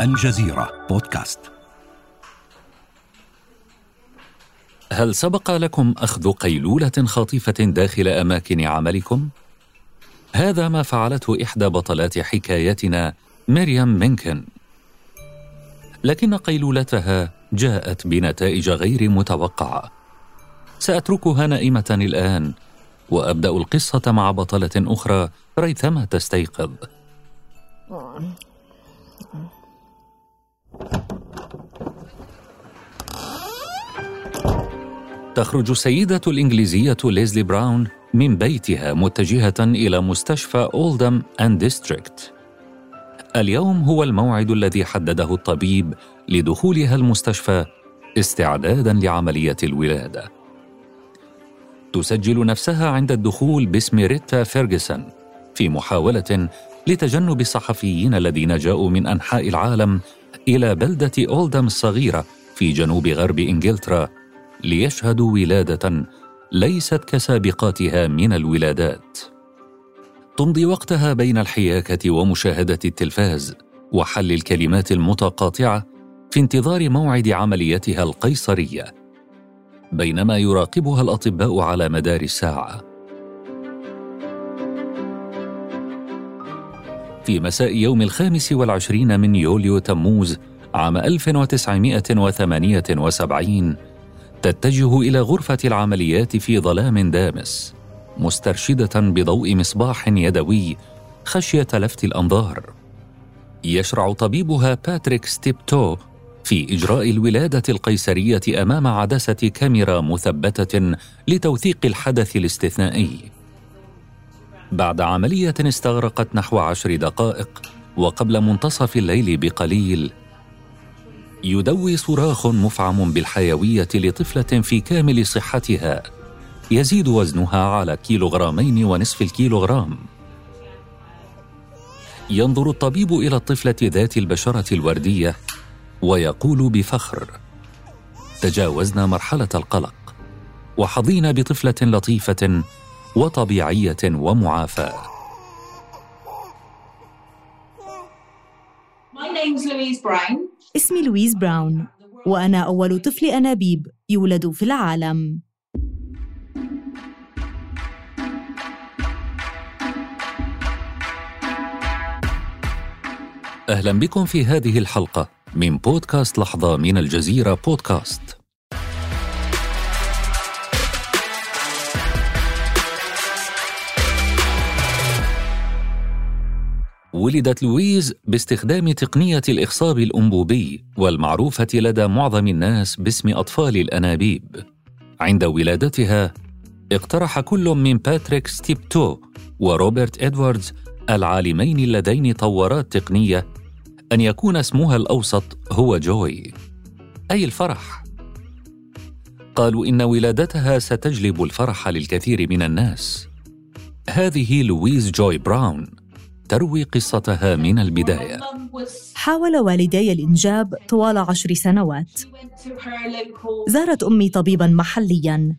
الجزيرة بودكاست. هل سبق لكم أخذ قيلولة خاطفة داخل أماكن عملكم؟ هذا ما فعلته إحدى بطلات حكايتنا مريم منكن، لكن قيلولتها جاءت بنتائج غير متوقعة. سأتركها نائمة الآن وأبدأ القصة مع بطلة أخرى ريثما تستيقظ. تخرج السيدة الإنجليزية ليزلي براون من بيتها متجهة إلى مستشفى أولدم أند ديستريكت. اليوم هو الموعد الذي حدده الطبيب لدخولها المستشفى استعداداً لعملية الولادة. تسجل نفسها عند الدخول باسم ريتا فيرغسون في محاولة لتجنب الصحفيين الذين جاءوا من أنحاء العالم إلى بلدة أولدم الصغيرة في جنوب غرب إنجلترا ليشهدوا ولادة ليست كسابقاتها من الولادات. تمضي وقتها بين الحياكة ومشاهدة التلفاز وحل الكلمات المتقاطعة في انتظار موعد عمليتها القيصرية، بينما يراقبها الأطباء على مدار الساعة. في مساء يوم 25 من يوليو تموز عام 1978 تتجه إلى غرفة العمليات في ظلام دامس، مسترشدة بضوء مصباح يدوي خشية لفت الأنظار. يشرع طبيبها باتريك ستيبتو في إجراء الولادة القيصرية أمام عدسة كاميرا مثبتة لتوثيق الحدث الاستثنائي. بعد عملية استغرقت نحو 10 دقائق، وقبل منتصف الليل بقليل يدوي صراخ مفعم بالحيوية لطفلة في كامل صحتها، يزيد وزنها على 2.5 كيلوغرام. ينظر الطبيب إلى الطفلة ذات البشرة الوردية ويقول بفخر: تجاوزنا مرحلة القلق وحظينا بطفلة لطيفة وطبيعية ومعافاة. اسمي لويز براون، وأنا أول طفل أنابيب يولد في العالم. أهلا بكم في هذه الحلقة من بودكاست لحظة من الجزيرة بودكاست. ولدت لويز باستخدام تقنية الإخصاب الأنبوبي والمعروفة لدى معظم الناس باسم أطفال الأنابيب. عند ولادتها اقترح كل من باتريك ستيبتو وروبرت إدواردز، العالمين اللذين طورا التقنية، أن يكون اسمها الأوسط هو جوي، أي الفرح. قالوا إن ولادتها ستجلب الفرح للكثير من الناس. هذه لويز جوي براون تروي قصتها من البداية. حاول والدي الإنجاب طوال 10 سنوات. زارت أمي طبيباً محلياً،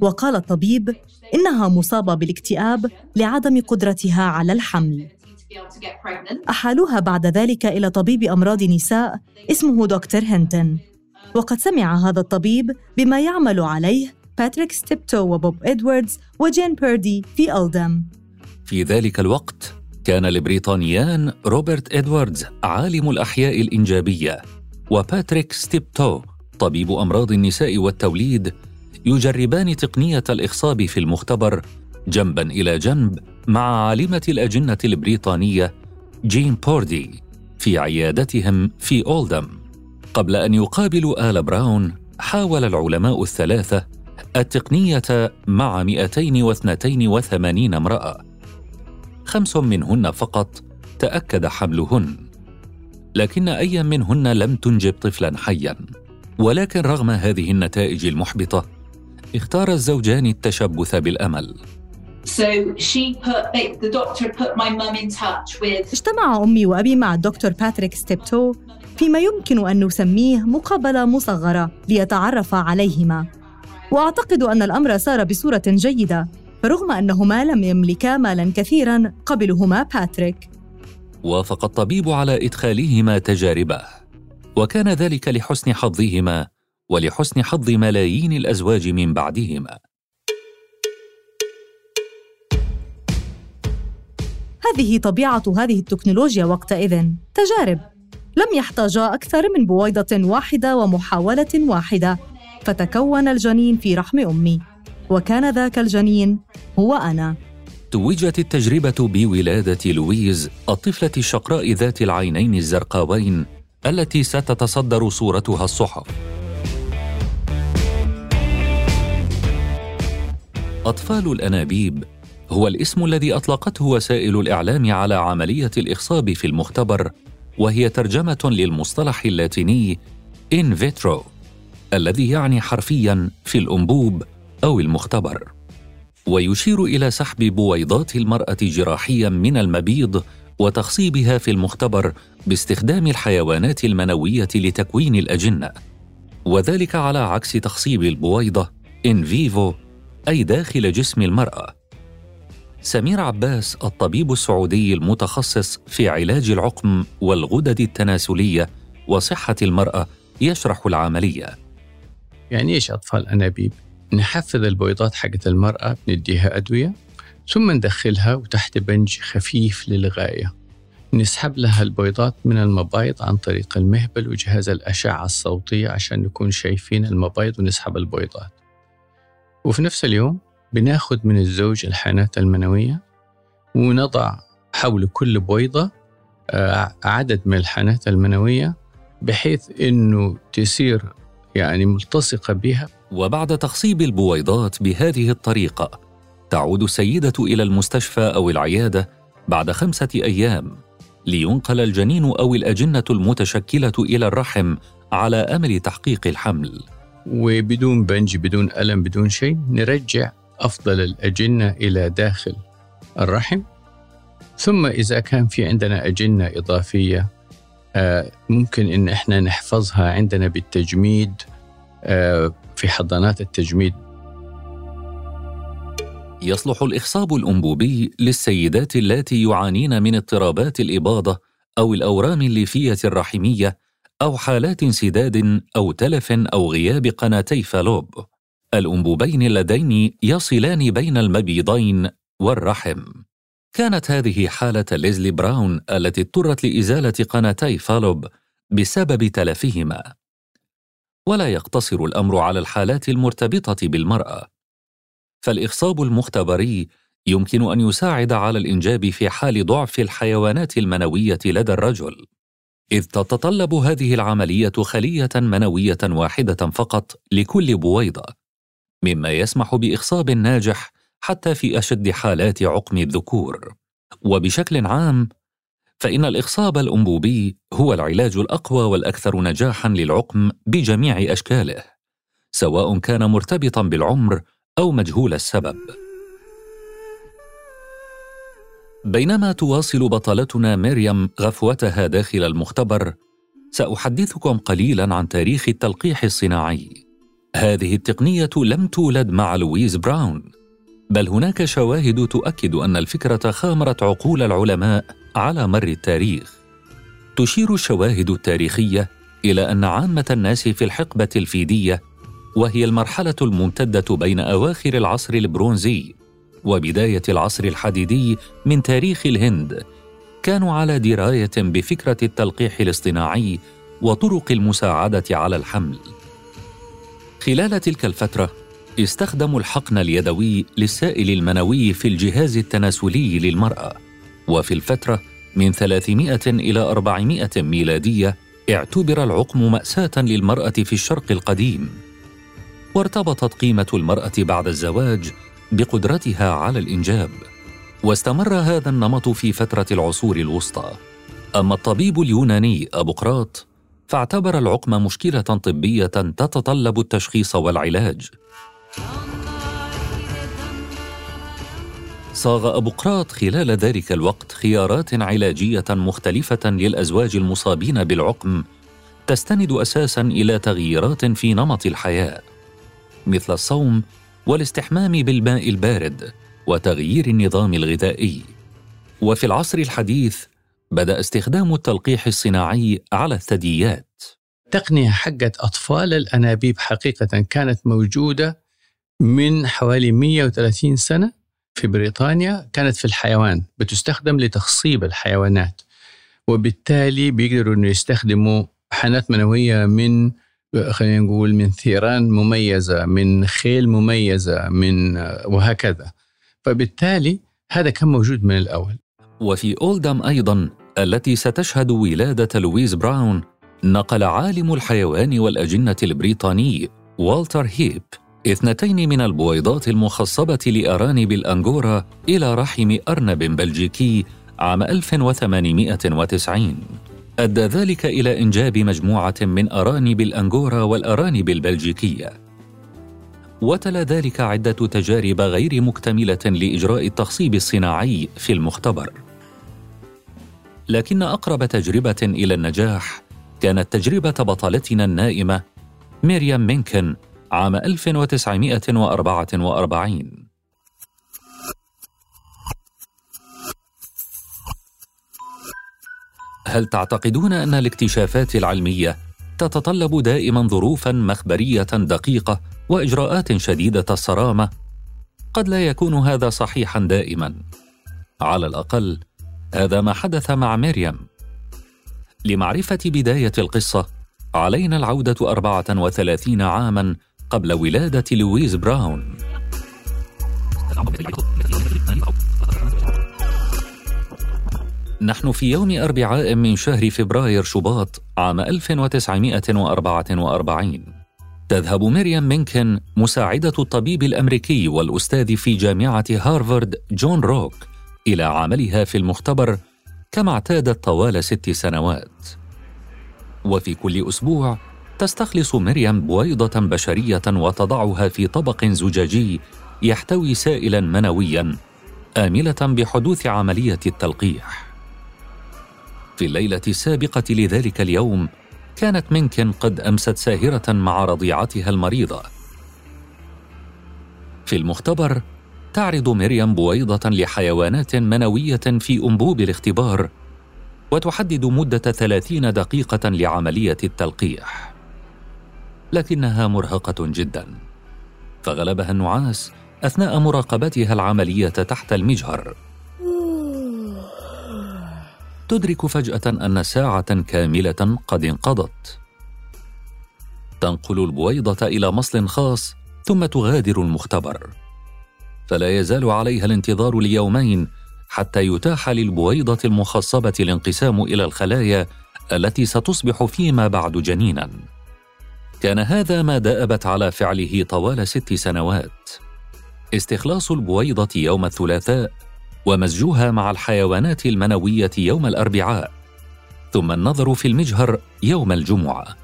وقال الطبيب إنها مصابة بالاكتئاب لعدم قدرتها على الحمل. أحالوها بعد ذلك إلى طبيب أمراض نساء اسمه دكتور هنتن، وقد سمع هذا الطبيب بما يعمل عليه باتريك ستيبتو وبوب إدواردز وجين بيردي في أولدم. في ذلك الوقت كان البريطانيان روبرت إدواردز عالم الأحياء الإنجابية وباتريك ستيبتو طبيب أمراض النساء والتوليد يجربان تقنية الإخصاب في المختبر جنباً إلى جنب مع عالمة الأجنة البريطانية جين بوردي في عيادتهم في أولدم. قبل أن يقابلوا آل براون حاول العلماء الثلاثة التقنية مع 282 امرأة، 5 منهن فقط تأكد حملهن، لكن أي منهن لم تنجب طفلاً حياً. ولكن رغم هذه النتائج المحبطة اختار الزوجان التشبث بالأمل. اجتمع أمي وأبي مع الدكتور باتريك ستيبتو فيما يمكن أن نسميه مقابلة مصغرة ليتعرف عليهما، وأعتقد أن الأمر سار بصورة جيدة، فرغم أنهما لم يملكا مالاً كثيراً قبلهما باتريك. وافق الطبيب على إدخالهما تجاربه، وكان ذلك لحسن حظهما ولحسن حظ ملايين الأزواج من بعدهما. هذه طبيعة هذه التكنولوجيا وقتئذ، تجارب، لم يحتاجا أكثر من بويضة واحدة ومحاولة واحدة، فتكون الجنين في رحم أمي، وكان ذاك الجنين هو أنا. توجت التجربة بولادة لويز، الطفلة الشقراء ذات العينين الزرقاوين التي ستتصدر صورتها الصحف. أطفال الأنابيب هو الاسم الذي أطلقته وسائل الإعلام على عملية الإخصاب في المختبر، وهي ترجمة للمصطلح اللاتيني in vitro الذي يعني حرفياً في الأنبوب أو المختبر، ويشير إلى سحب بويضات المرأة جراحياً من المبيض وتخصيبها في المختبر باستخدام الحيوانات المنوية لتكوين الأجنة، وذلك على عكس تخصيب البويضة in vivo أي داخل جسم المرأة. سمير عباس، الطبيب السعودي المتخصص في علاج العقم والغدد التناسلية وصحة المرأة، يشرح العملية. يعني إيش أطفال أنابيب؟ نحفظ البويضات حقت المرأة، بنديها أدوية، ثم ندخلها وتحت بنج خفيف للغاية، نسحب لها البويضات من المبايض عن طريق المهبل وجهاز الأشعة الصوتية عشان نكون شايفين المبايض ونسحب البويضات. وفي نفس اليوم بناخد من الزوج الحانات المنوية ونضع حول كل بويضة عدد من الحانات المنوية بحيث أنه تصير يعني ملتصقة بها. وبعد تخصيب البويضات بهذه الطريقة تعود السيدة إلى المستشفى أو العيادة بعد 5 أيام لينقل الجنين أو الأجنة المتشكلة إلى الرحم على أمل تحقيق الحمل. وبدون بنج، بدون ألم، بدون شيء، نرجع أفضل الأجنة إلى داخل الرحم. ثم إذا كان في عندنا أجنة إضافية ممكن إن إحنا نحفظها عندنا بالتجميد في حضانات التجميد. يصلح الإخصاب الأنبوبي للسيدات اللاتي يعانين من اضطرابات الإباضة أو الأورام الليفية الرحمية أو حالات انسداد أو تلف أو غياب قناتي فالوب، الأنبوبين اللذين يصلان بين المبيضين والرحم. كانت هذه حالة ليزلي براون التي اضطرت لإزالة قناتي فالوب بسبب تلفهما. ولا يقتصر الأمر على الحالات المرتبطة بالمرأة، فالإخصاب المختبري يمكن أن يساعد على الإنجاب في حال ضعف الحيوانات المنوية لدى الرجل، إذ تتطلب هذه العملية خلية منوية واحدة فقط لكل بويضة، مما يسمح بإخصاب ناجح حتى في أشد حالات عقم الذكور. وبشكل عام فإن الإخصاب الأنبوبي هو العلاج الأقوى والأكثر نجاحاً للعقم بجميع أشكاله، سواء كان مرتبطاً بالعمر أو مجهول السبب. بينما تواصل بطلتنا مريم غفوتها داخل المختبر، سأحدثكم قليلاً عن تاريخ التلقيح الصناعي. هذه التقنية لم تولد مع لويز براون، بل هناك شواهد تؤكد أن الفكرة خامرت عقول العلماء على مر التاريخ. تشير الشواهد التاريخية إلى أن عامة الناس في الحقبة الفيدية، وهي المرحلة الممتدة بين أواخر العصر البرونزي وبداية العصر الحديدي من تاريخ الهند، كانوا على دراية بفكرة التلقيح الاصطناعي وطرق المساعدة على الحمل. خلال تلك الفترة استخدموا الحقن اليدوي للسائل المنوي في الجهاز التناسلي للمرأة، وفي الفترة من 300 إلى 400 ميلادية اعتبر العقم مأساة للمرأة في الشرق القديم، وارتبطت قيمة المرأة بعد الزواج بقدرتها على الإنجاب، واستمر هذا النمط في فترة العصور الوسطى. أما الطبيب اليوناني أبقراط فاعتبر العقم مشكلة طبية تتطلب التشخيص والعلاج. صاغ أبقراط خلال ذلك الوقت خيارات علاجية مختلفة للأزواج المصابين بالعقم، تستند أساساً إلى تغييرات في نمط الحياة مثل الصوم والاستحمام بالماء البارد وتغيير النظام الغذائي. وفي العصر الحديث بدأ استخدام التلقيح الصناعي على الثدييات. تقنية حقة أطفال الأنابيب حقيقة كانت موجودة من حوالي 130 سنة في بريطانيا، كانت في الحيوان، بتستخدم لتخصيب الحيوانات، وبالتالي بيقدروا أن يستخدموا حانات منوية من خلينا نقول من ثيران مميزة، من خيل مميزة، من وهكذا. فبالتالي هذا كان موجود من الأول. وفي أولدام أيضاً التي ستشهد ولادة لويز براون، نقل عالم الحيوان والأجنة البريطاني والتر هيب 2 من البويضات المخصبة لأرانب الأنغورا إلى رحم أرنب بلجيكي عام 1890. أدى ذلك إلى إنجاب مجموعة من أرانب الأنغورا والأرانب البلجيكية، وتلا ذلك عدة تجارب غير مكتملة لإجراء التخصيب الصناعي في المختبر. لكن أقرب تجربة إلى النجاح كانت تجربة بطلتنا النائمة ميريام منكن عام 1944. هل تعتقدون أن الاكتشافات العلمية تتطلب دائما ظروفا مخبرية دقيقة وإجراءات شديدة الصرامة؟ قد لا يكون هذا صحيحا دائما، على الأقل هذا ما حدث مع مريم. لمعرفة بداية القصة علينا العودة 34 عاما قبل ولادة لويز براون. نحن في يوم 4 من شهر فبراير شباط عام 1944. تذهب ميريام منكن مساعدة الطبيب الأمريكي والأستاذ في جامعة هارفارد جون روك إلى عملها في المختبر كما اعتادت طوال 6 سنوات. وفي كل أسبوع تستخلص مريم بويضة بشرية وتضعها في طبق زجاجي يحتوي سائلا منويا، آملة بحدوث عملية التلقيح. في الليلة السابقة لذلك اليوم كانت منكن قد أمست ساهرة مع رضيعتها المريضة. في المختبر تعرض مريم بويضة لحيوانات منوية في أنبوب الاختبار، وتحدد مدة 30 دقيقة لعملية التلقيح، لكنها مرهقة جدا، فغلبها النعاس أثناء مراقبتها العملية تحت المجهر. تدرك فجأة أن ساعة كاملة قد انقضت. تنقل البويضة إلى مصل خاص ثم تغادر المختبر، فلا يزال عليها الانتظار ليومين حتى يتاح للبويضة المخصبة الانقسام إلى الخلايا التي ستصبح فيما بعد جنينا. كان هذا ما دأبت على فعله طوال 6 سنوات. استخلاص البويضة يوم الثلاثاء ومزجها مع الحيوانات المنوية يوم الأربعاء، ثم النظر في المجهر يوم الجمعة.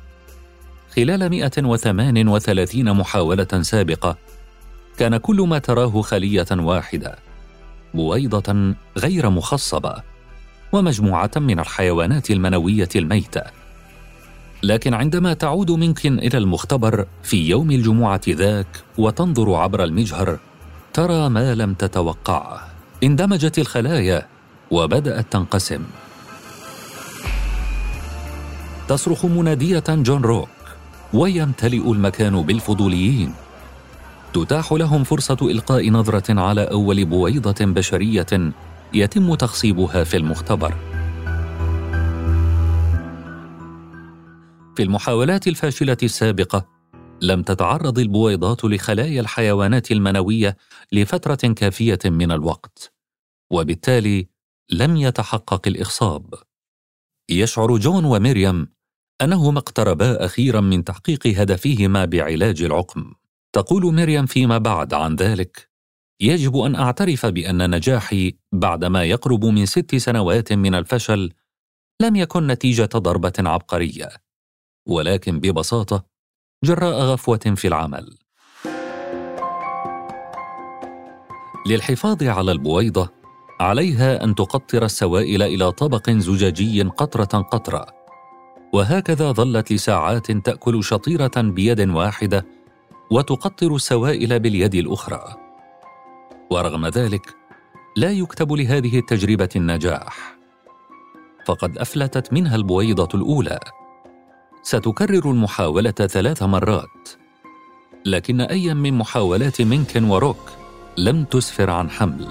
خلال 138 محاولة سابقة كان كل ما تراه خلية واحدة، بويضة غير مخصبة ومجموعة من الحيوانات المنوية الميتة. لكن عندما تعود منكن إلى المختبر في يوم الجمعة ذاك وتنظر عبر المجهر ترى ما لم تتوقعه، اندمجت الخلايا وبدأت تنقسم. تصرخ منادية جون روك ويمتلئ المكان بالفضوليين. تتاح لهم فرصة إلقاء نظرة على أول بويضة بشرية يتم تخصيبها في المختبر. في المحاولات الفاشلة السابقة لم تتعرض البويضات لخلايا الحيوانات المنوية لفترة كافية من الوقت، وبالتالي لم يتحقق الإخصاب. يشعر جون ومريم أنهما اقتربا أخيرا من تحقيق هدفهما بعلاج العقم. تقول مريم فيما بعد عن ذلك: يجب أن أعترف بأن نجاحي بعدما يقرب من 6 سنوات من الفشل لم يكن نتيجة ضربة عبقرية، ولكن ببساطة جراء غفوة في العمل. للحفاظ على البويضة عليها أن تقطر السوائل إلى طبق زجاجي قطرة قطرة، وهكذا ظلت لساعات تأكل شطيرة بيد واحدة وتقطر السوائل باليد الأخرى. ورغم ذلك لا يكتب لهذه التجربة النجاح. فقد أفلتت منها البويضة الأولى. ستكرر المحاولة 3 مرات، لكن أي من محاولات منكن وروك لم تسفر عن حمل.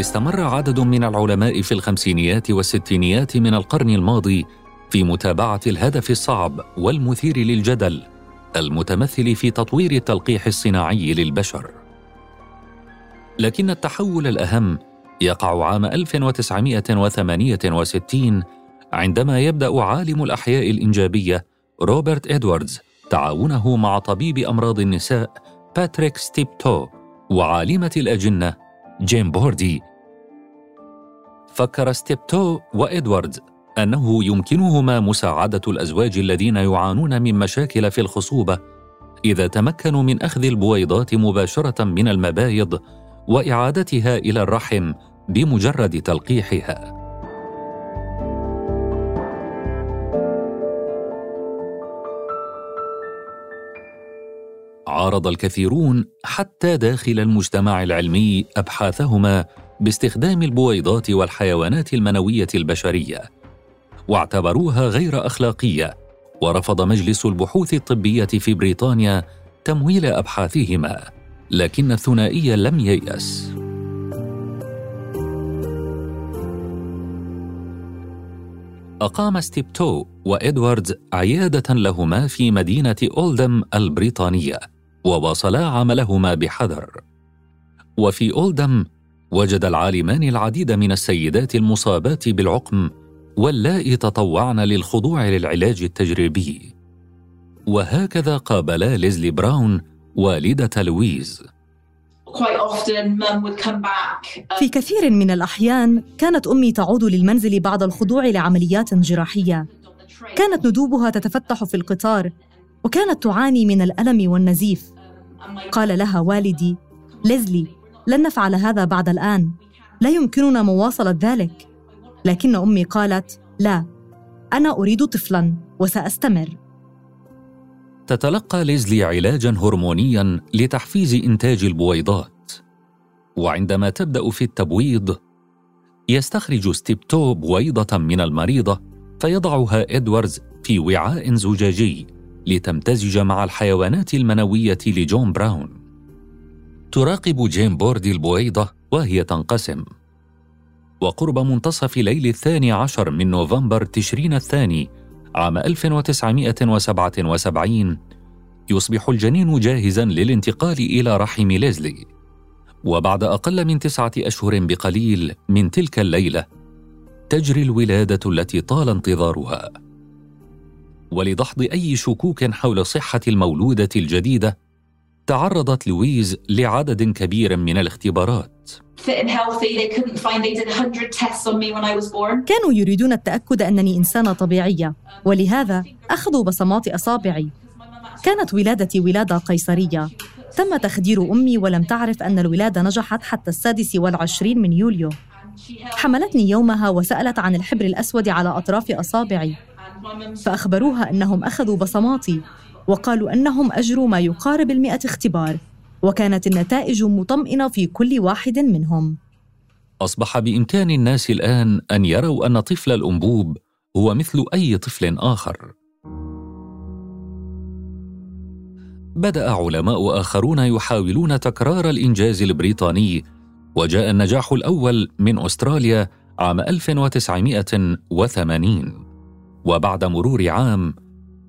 استمر عدد من العلماء في 50s وال60s من القرن الماضي في متابعة الهدف الصعب والمثير للجدل المتمثل في تطوير التلقيح الصناعي للبشر. لكن التحول الأهم يقع عام 1968 عندما يبدأ عالم الأحياء الإنجابية روبرت إدواردز تعاونه مع طبيب أمراض النساء باتريك ستيبتو وعالمة الأجنة جين بوردي. فكر ستيبتو وإدواردز أنه يمكنهما مساعدة الأزواج الذين يعانون من مشاكل في الخصوبة إذا تمكنوا من أخذ البويضات مباشرة من المبايض وإعادتها إلى الرحم بمجرد تلقيحها. عارض الكثيرون حتى داخل المجتمع العلمي أبحاثهما باستخدام البويضات والحيوانات المنوية البشرية، واعتبروها غير أخلاقية، ورفض مجلس البحوث الطبية في بريطانيا تمويل أبحاثهما، لكن الثنائي لم ييأس. أقام ستيبتو وإدواردز عيادة لهما في مدينة أولدم البريطانية، وواصلا عملهما بحذر. وفي أولدم وجد العالمان العديد من السيدات المصابات بالعقم واللائي تطوعن للخضوع للعلاج التجريبي. وهكذا قابلا ليزلي براون والدة لويز. في كثير من الأحيان كانت أمي تعود للمنزل بعد الخضوع لعمليات جراحية. كانت ندوبها تتفتح في القطار، وكانت تعاني من الألم والنزيف. قال لها والدي: ليزلي، لن نفعل هذا بعد الآن، لا يمكننا مواصلة ذلك. لكن أمي قالت: لا، أنا أريد طفلاً وسأستمر. تتلقى ليزلي علاجاً هرمونياً لتحفيز إنتاج البويضات، وعندما تبدأ في التبويض يستخرج ستيبتو بويضة من المريضة فيضعها إدواردز في وعاء زجاجي لتمتزج مع الحيوانات المنوية لجون براون. تراقب جين بوردي البويضة وهي تنقسم، وقرب منتصف ليل 12 من نوفمبر تشرين الثاني عام 1977 يصبح الجنين جاهزاً للانتقال إلى رحم ليزلي. وبعد أقل من 9 أشهر بقليل من تلك الليلة تجري الولادة التي طال انتظارها. ولدحض أي شكوك حول صحة المولودة الجديدة تعرضت لويز لعدد كبير من الاختبارات. كانوا يريدون التأكد أنني إنسانة طبيعية، ولهذا أخذوا بصمات أصابعي. كانت ولادتي ولادة قيصرية. تم تخدير أمي ولم تعرف أن الولادة نجحت حتى 26 من يوليو. حملتني يومها وسألت عن الحبر الأسود على أطراف أصابعي، فأخبروها أنهم أخذوا بصماتي وقالوا أنهم أجروا ما يقارب 100 اختبار، وكانت النتائج مطمئنة في كل واحد منهم. أصبح بإمكان الناس الآن أن يروا أن طفل الأنبوب هو مثل أي طفل آخر. بدأ علماء آخرون يحاولون تكرار الإنجاز البريطاني، وجاء النجاح الأول من أستراليا عام 1980. وبعد مرور عام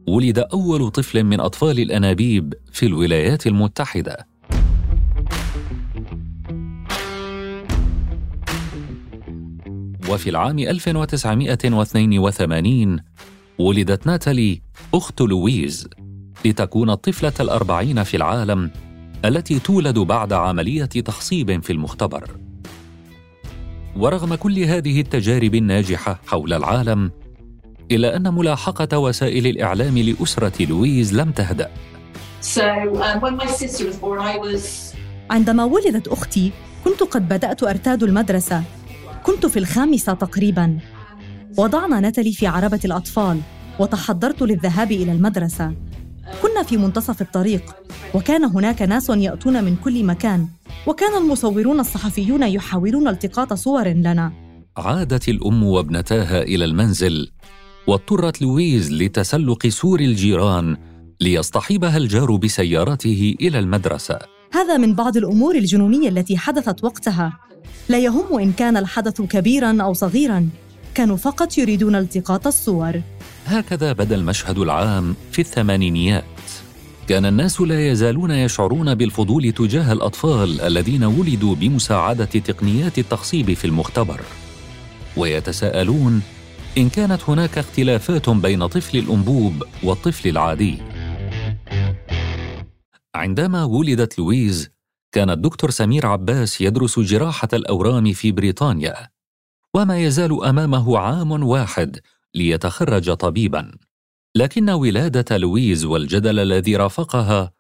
ولد أول طفل من أطفال الأنابيب في الولايات المتحدة. وفي العام 1982 ولدت ناتالي أخت لويز لتكون الطفلة 40 في العالم التي تولد بعد عملية تخصيب في المختبر. ورغم كل هذه التجارب الناجحة حول العالم، إلا أن ملاحقة وسائل الإعلام لأسرة لويز لم تهدأ. عندما ولدت أختي كنت قد بدأت أرتاد المدرسة. كنت في 5th تقريباً. وضعنا ناتالي في عربة الأطفال وتحضرت للذهاب إلى المدرسة. كنا في منتصف الطريق، وكان هناك ناس يأتون من كل مكان، وكان المصورون الصحفيون يحاولون التقاط صور لنا. عادت الأم وابنتاها إلى المنزل، واضطرت لويز لتسلق سور الجيران ليصطحبها الجار بسيارته إلى المدرسة. هذا من بعض الأمور الجنونية التي حدثت وقتها، لا يهم إن كان الحدث كبيراً أو صغيراً، كانوا فقط يريدون التقاط الصور. هكذا بدا المشهد العام في الثمانينيات. كان الناس لا يزالون يشعرون بالفضول تجاه الأطفال الذين ولدوا بمساعدة تقنيات التخصيب في المختبر، ويتساءلون إن كانت هناك اختلافات بين طفل الأنبوب والطفل العادي. عندما ولدت لويز، كان الدكتور سمير عباس يدرس جراحة الأورام في بريطانيا، وما يزال أمامه عام واحد ليتخرج طبيباً. لكن ولادة لويز والجدل الذي رافقها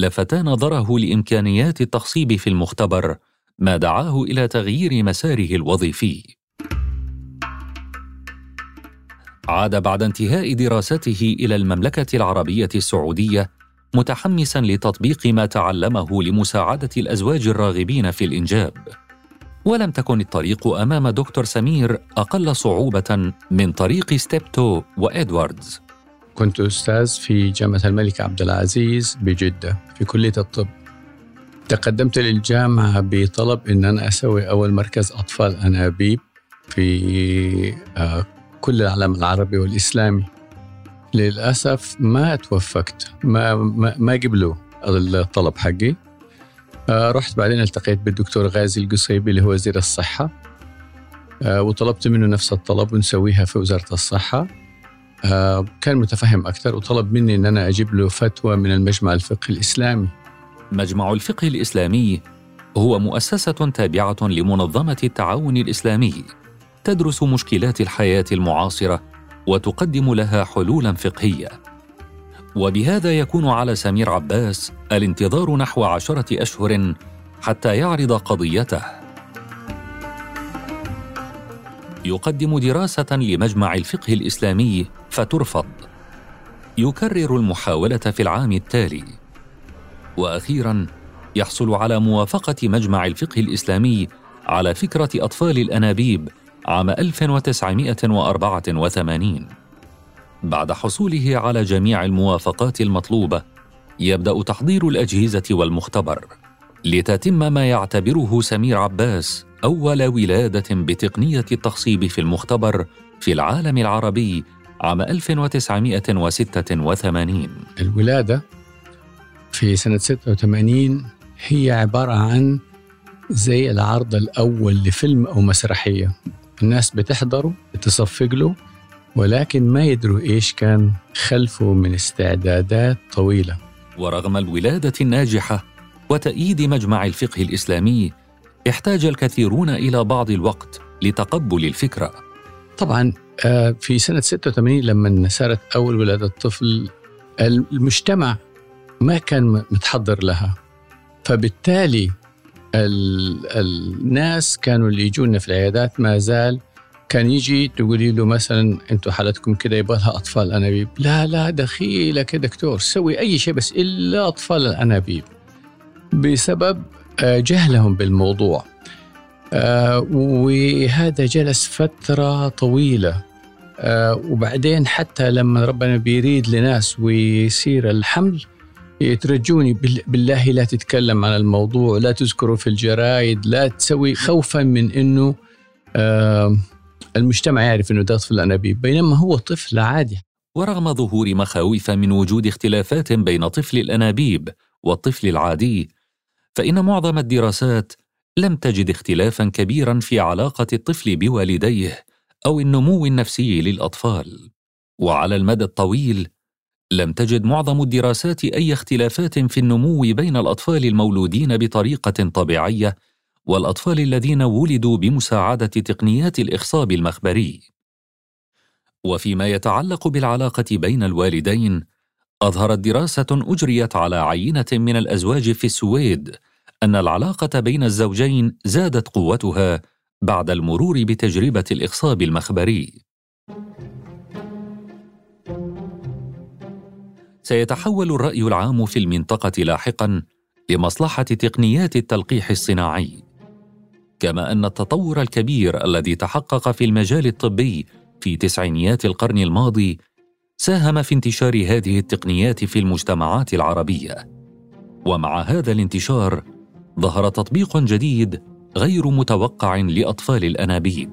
لفتا نظره لإمكانيات التخصيب في المختبر، ما دعاه إلى تغيير مساره الوظيفي. عاد بعد انتهاء دراسته إلى المملكة العربية السعودية، متحمساً لتطبيق ما تعلمه لمساعدة الأزواج الراغبين في الإنجاب. ولم تكن الطريق أمام دكتور سمير أقل صعوبة من طريق ستيبتو وإدواردز. كنت أستاذ في جامعة الملك عبدالعزيز بجدة في كلية الطب. تقدمت للجامعة بطلب إن أنا أسوي أول مركز أطفال أنابيب في كل العالم العربي والإسلامي. للأسف ما توفقت، ما قبلوا الطلب حقي. رحت بعدين التقيت بالدكتور غازي القصيبي اللي هو وزير الصحة، وطلبت منه نفس الطلب ونسويها في وزارة الصحة. كان متفهم أكثر، وطلب مني أن أنا أجيب له فتوى من المجمع الفقهي الإسلامي. مجمع الفقه الإسلامي هو مؤسسة تابعة لمنظمة التعاون الإسلامي، تدرس مشكلات الحياة المعاصرة وتقدم لها حلولاً فقهية. وبهذا يكون على سمير عباس الانتظار نحو 10 أشهر حتى يعرض قضيته. يقدم دراسة لمجمع الفقه الإسلامي فترفض. يكرر المحاولة في العام التالي، وأخيراً يحصل على موافقة مجمع الفقه الإسلامي على فكرة أطفال الأنابيب عام 1984. بعد حصوله على جميع الموافقات المطلوبة، يبدأ تحضير الأجهزة والمختبر لتتم ما يعتبره سمير عباس أول ولادة بتقنية التخصيب في المختبر في العالم العربي عام 1986. الولادة في سنة 86 هي عبارة عن زي العرض الأول لفيلم أو مسرحية. الناس بتحضره، بتصفق له، ولكن ما يدروا إيش كان خلفه من استعدادات طويلة. ورغم الولادة الناجحة وتأييد مجمع الفقه الإسلامي، احتاج الكثيرون إلى بعض الوقت لتقبل الفكرة. طبعاً في سنة 86 لما صارت أول ولادة طفل، المجتمع ما كان متحضر لها، فبالتالي الناس كانوا اللي يجونا في العيادات ما زال كان يجي تقولي له مثلا أنتوا حالتكم كده يبالها أطفال أنابيب. لا دخيلك يا دكتور، سوي أي شيء بس إلا أطفال الأنابيب، بسبب جهلهم بالموضوع. وهذا جلس فترة طويلة. وبعدين حتى لما ربنا بيريد لناس ويصير الحمل، يترجوني بالله لا تتكلم عن الموضوع، لا تذكره في الجرائد، لا تسوي، خوفا من أنه المجتمع يعرف أنه ده طفل أنابيب بينما هو طفل عادي. ورغم ظهور مخاوف من وجود اختلافات بين طفل الأنابيب والطفل العادي، فإن معظم الدراسات لم تجد اختلافا كبيرا في علاقة الطفل بوالديه أو النمو النفسي للأطفال. وعلى المدى الطويل لم تجد معظم الدراسات أي اختلافات في النمو بين الأطفال المولودين بطريقة طبيعية والأطفال الذين ولدوا بمساعدة تقنيات الإخصاب المخبري. وفيما يتعلق بالعلاقة بين الوالدين، أظهرت دراسة أجريت على عينة من الأزواج في السويد أن العلاقة بين الزوجين زادت قوتها بعد المرور بتجربة الإخصاب المخبري. سيتحول الرأي العام في المنطقة لاحقاً لمصلحة تقنيات التلقيح الصناعي، كما أن التطور الكبير الذي تحقق في المجال الطبي في تسعينيات القرن الماضي ساهم في انتشار هذه التقنيات في المجتمعات العربية. ومع هذا الانتشار ظهر تطبيق جديد غير متوقع لأطفال الأنابيب.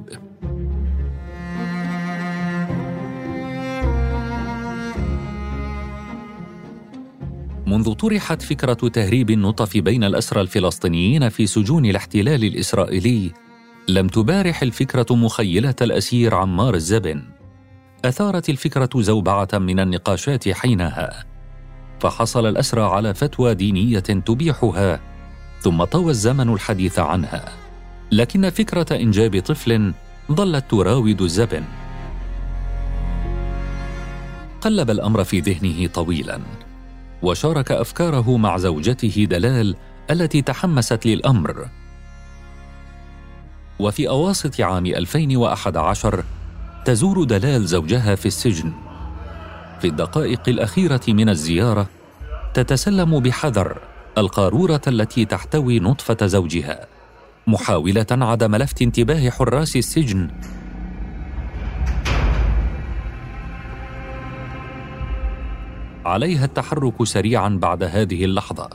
منذ طرحت فكرة تهريب النطف بين الأسرى الفلسطينيين في سجون الاحتلال الإسرائيلي، لم تبارح الفكرة مخيلة الأسير عمار الزبن. أثارت الفكرة زوبعة من النقاشات حينها، فحصل الأسرى على فتوى دينية تبيحها، ثم طوى الزمن الحديث عنها، لكن فكرة إنجاب طفل ظلت تراود الزبن. قلب الأمر في ذهنه طويلاً، وشارك أفكاره مع زوجته دلال التي تحمست للأمر. وفي أواسط عام 2011 تزور دلال زوجها في السجن. في الدقائق الأخيرة من الزيارة تتسلم بحذر القارورة التي تحتوي نطفة زوجها، محاولة عدم لفت انتباه حراس السجن. عليها التحرك سريعاً بعد هذه اللحظة،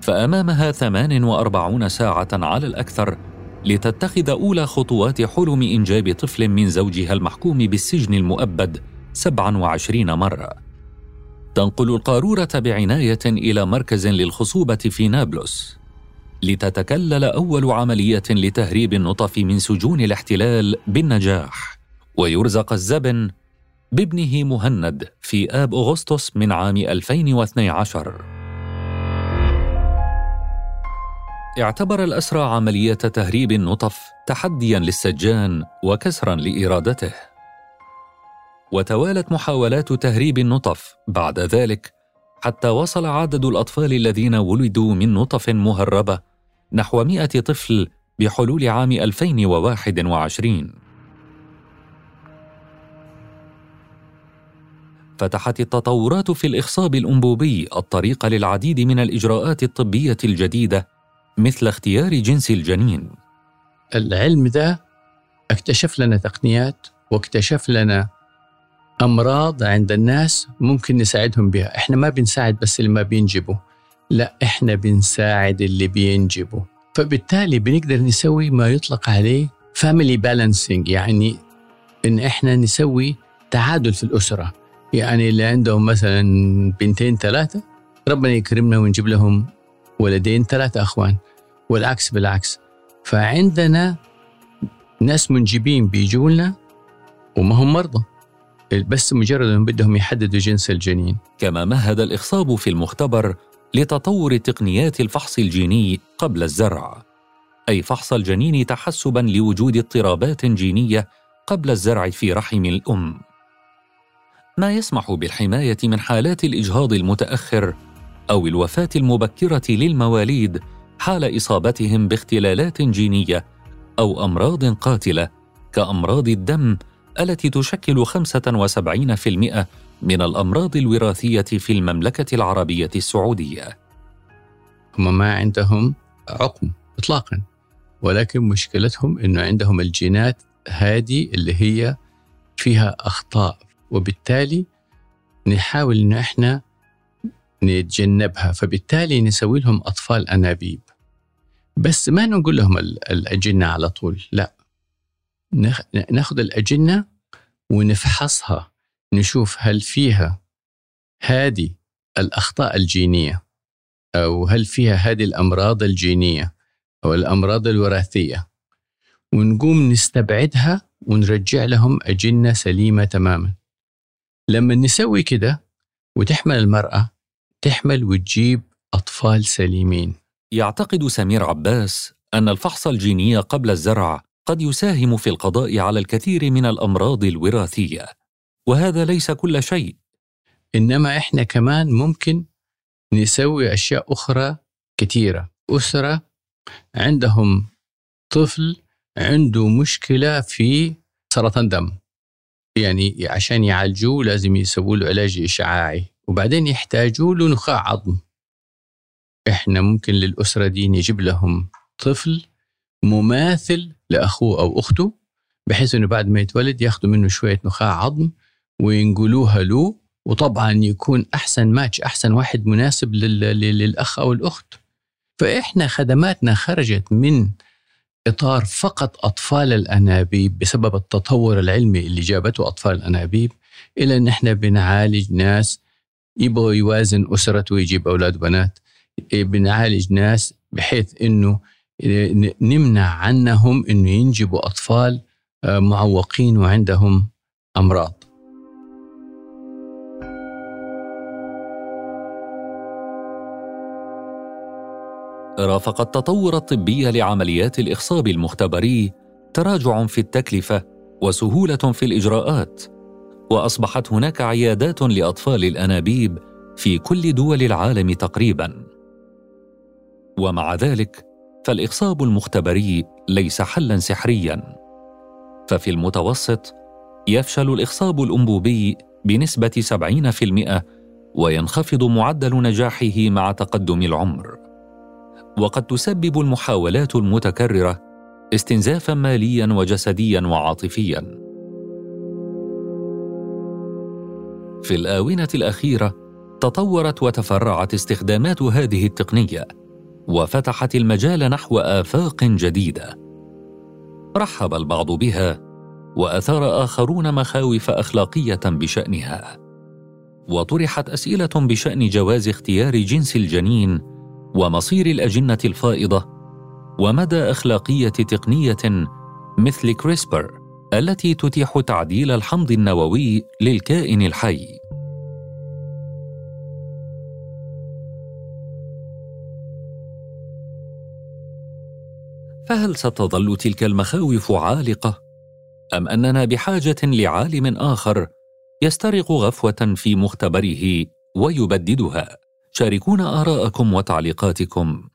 فأمامها 48 ساعة على الأكثر لتتخذ أولى خطوات حلم إنجاب طفل من زوجها المحكوم بالسجن المؤبد 27 مرة. تنقل القارورة بعناية إلى مركز للخصوبة في نابلس لتتكلل أول عملية لتهريب النطف من سجون الاحتلال بالنجاح، ويرزق الزبن بابنه مهند في آب أغسطس من عام 2012. اعتبر الأسرى عملية تهريب النطف تحدياً للسجان وكسراً لإرادته، وتوالت محاولات تهريب النطف بعد ذلك، حتى وصل عدد الأطفال الذين ولدوا من نطف مهربة نحو 100 طفل بحلول عام 2021. فتحت التطورات في الإخصاب الأنبوبي الطريق للعديد من الإجراءات الطبية الجديدة، مثل اختيار جنس الجنين. العلم ده اكتشف لنا تقنيات، واكتشف لنا أمراض عند الناس ممكن نساعدهم بها. إحنا ما بنساعد بس اللي ما بينجبوا، لا، إحنا بنساعد اللي بينجبوا، فبالتالي بنقدر نسوي ما يطلق عليه family balancing، يعني إن إحنا نسوي تعادل في الأسرة. يعني اللي عندهم مثلا 2-3 ربنا يكرمنا ونجيب لهم 2-3 أخوان، والعكس بالعكس. فعندنا ناس منجبين بيجوا لنا وما هم مرضى، بس مجرد أنهم بدهم يحددوا جنس الجنين. كما مهد الإخصاب في المختبر لتطور تقنيات الفحص الجيني قبل الزرع، أي فحص الجنين تحسبا لوجود اضطرابات جينية قبل الزرع في رحم الأم، ما يسمح بالحماية من حالات الإجهاض المتأخر أو الوفاة المبكرة للمواليد حال إصابتهم باختلالات جينية أو أمراض قاتلة كأمراض الدم التي تشكل 75% من الأمراض الوراثية في المملكة العربية السعودية. هم ما عندهم عقم إطلاقاً، ولكن مشكلتهم إنه عندهم الجينات هذه اللي هي فيها أخطاء، وبالتالي نحاول إنه إحنا نتجنبها، فبالتالي نسوي لهم أطفال أنابيب. بس ما نقول لهم الأجنة على طول، لا، ناخذ الأجنة ونفحصها، نشوف هل فيها هذه الأخطاء الجينية، أو هل فيها هذه الأمراض الجينية أو الأمراض الوراثية، ونقوم نستبعدها ونرجع لهم أجنة سليمة تماما. لما نسوي كده وتحمل المرأة، تحمل وتجيب أطفال سليمين. يعتقد سمير عباس أن الفحص الجيني قبل الزرع قد يساهم في القضاء على الكثير من الأمراض الوراثية، وهذا ليس كل شيء، إنما إحنا كمان ممكن نسوي أشياء أخرى كثيرة. أسرة عندهم طفل عنده مشكلة في سرطان دم، يعني عشان يعالجوه لازم يسووا له علاج إشعاعي، وبعدين يحتاجوا له نخاع عظم. إحنا ممكن للأسرة دي نجيب لهم طفل مماثل لأخوه أو أخته، بحيث أنه بعد ما يتولد ياخدوا منه شوية نخاع عظم وينقلوها له، وطبعا يكون أحسن ماتش، أحسن واحد مناسب للأخ أو الأخت. فإحنا خدماتنا خرجت من إطار فقط أطفال الأنابيب بسبب التطور العلمي اللي جابته أطفال الأنابيب، إلى أن إحنا بنعالج ناس يبغوا يوازن أسرته ويجيب أولاد وبنات، بنعالج ناس بحيث أنه نمنع عنهم أنه ينجبوا أطفال معوقين وعندهم أمراض. رافق التطور الطبي لعمليات الإخصاب المختبري تراجع في التكلفة وسهولة في الإجراءات، وأصبحت هناك عيادات لأطفال الأنابيب في كل دول العالم تقريباً. ومع ذلك فالإخصاب المختبري ليس حلاً سحرياً، ففي المتوسط يفشل الإخصاب الأنبوبي بنسبة 70% وينخفض معدل نجاحه مع تقدم العمر. وقد تسبب المحاولات المتكررة استنزافاً مالياً وجسدياً وعاطفياً. في الآونة الأخيرة تطورت وتفرعت استخدامات هذه التقنية وفتحت المجال نحو آفاق جديدة، رحب البعض بها وأثار آخرون مخاوف أخلاقية بشأنها، وطرحت أسئلة بشأن جواز اختيار جنس الجنين ومصير الأجنة الفائضة ومدى أخلاقية تقنية مثل كريسبر التي تتيح تعديل الحمض النووي للكائن الحي. فهل ستظل تلك المخاوف عالقة؟ أم أننا بحاجة لعالم آخر يسترق غفوة في مختبره ويبددها؟ شاركونا آراءكم وتعليقاتكم.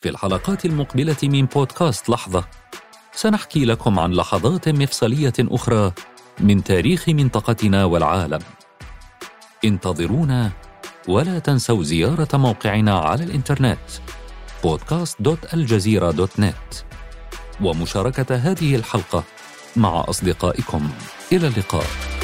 في الحلقات المقبلة من بودكاست لحظة سنحكي لكم عن لحظات مفصلية أخرى من تاريخ منطقتنا والعالم. انتظرونا ولا تنسوا زيارة موقعنا على الإنترنت podcast.aljazeera.net ومشاركة هذه الحلقة مع أصدقائكم. إلى اللقاء.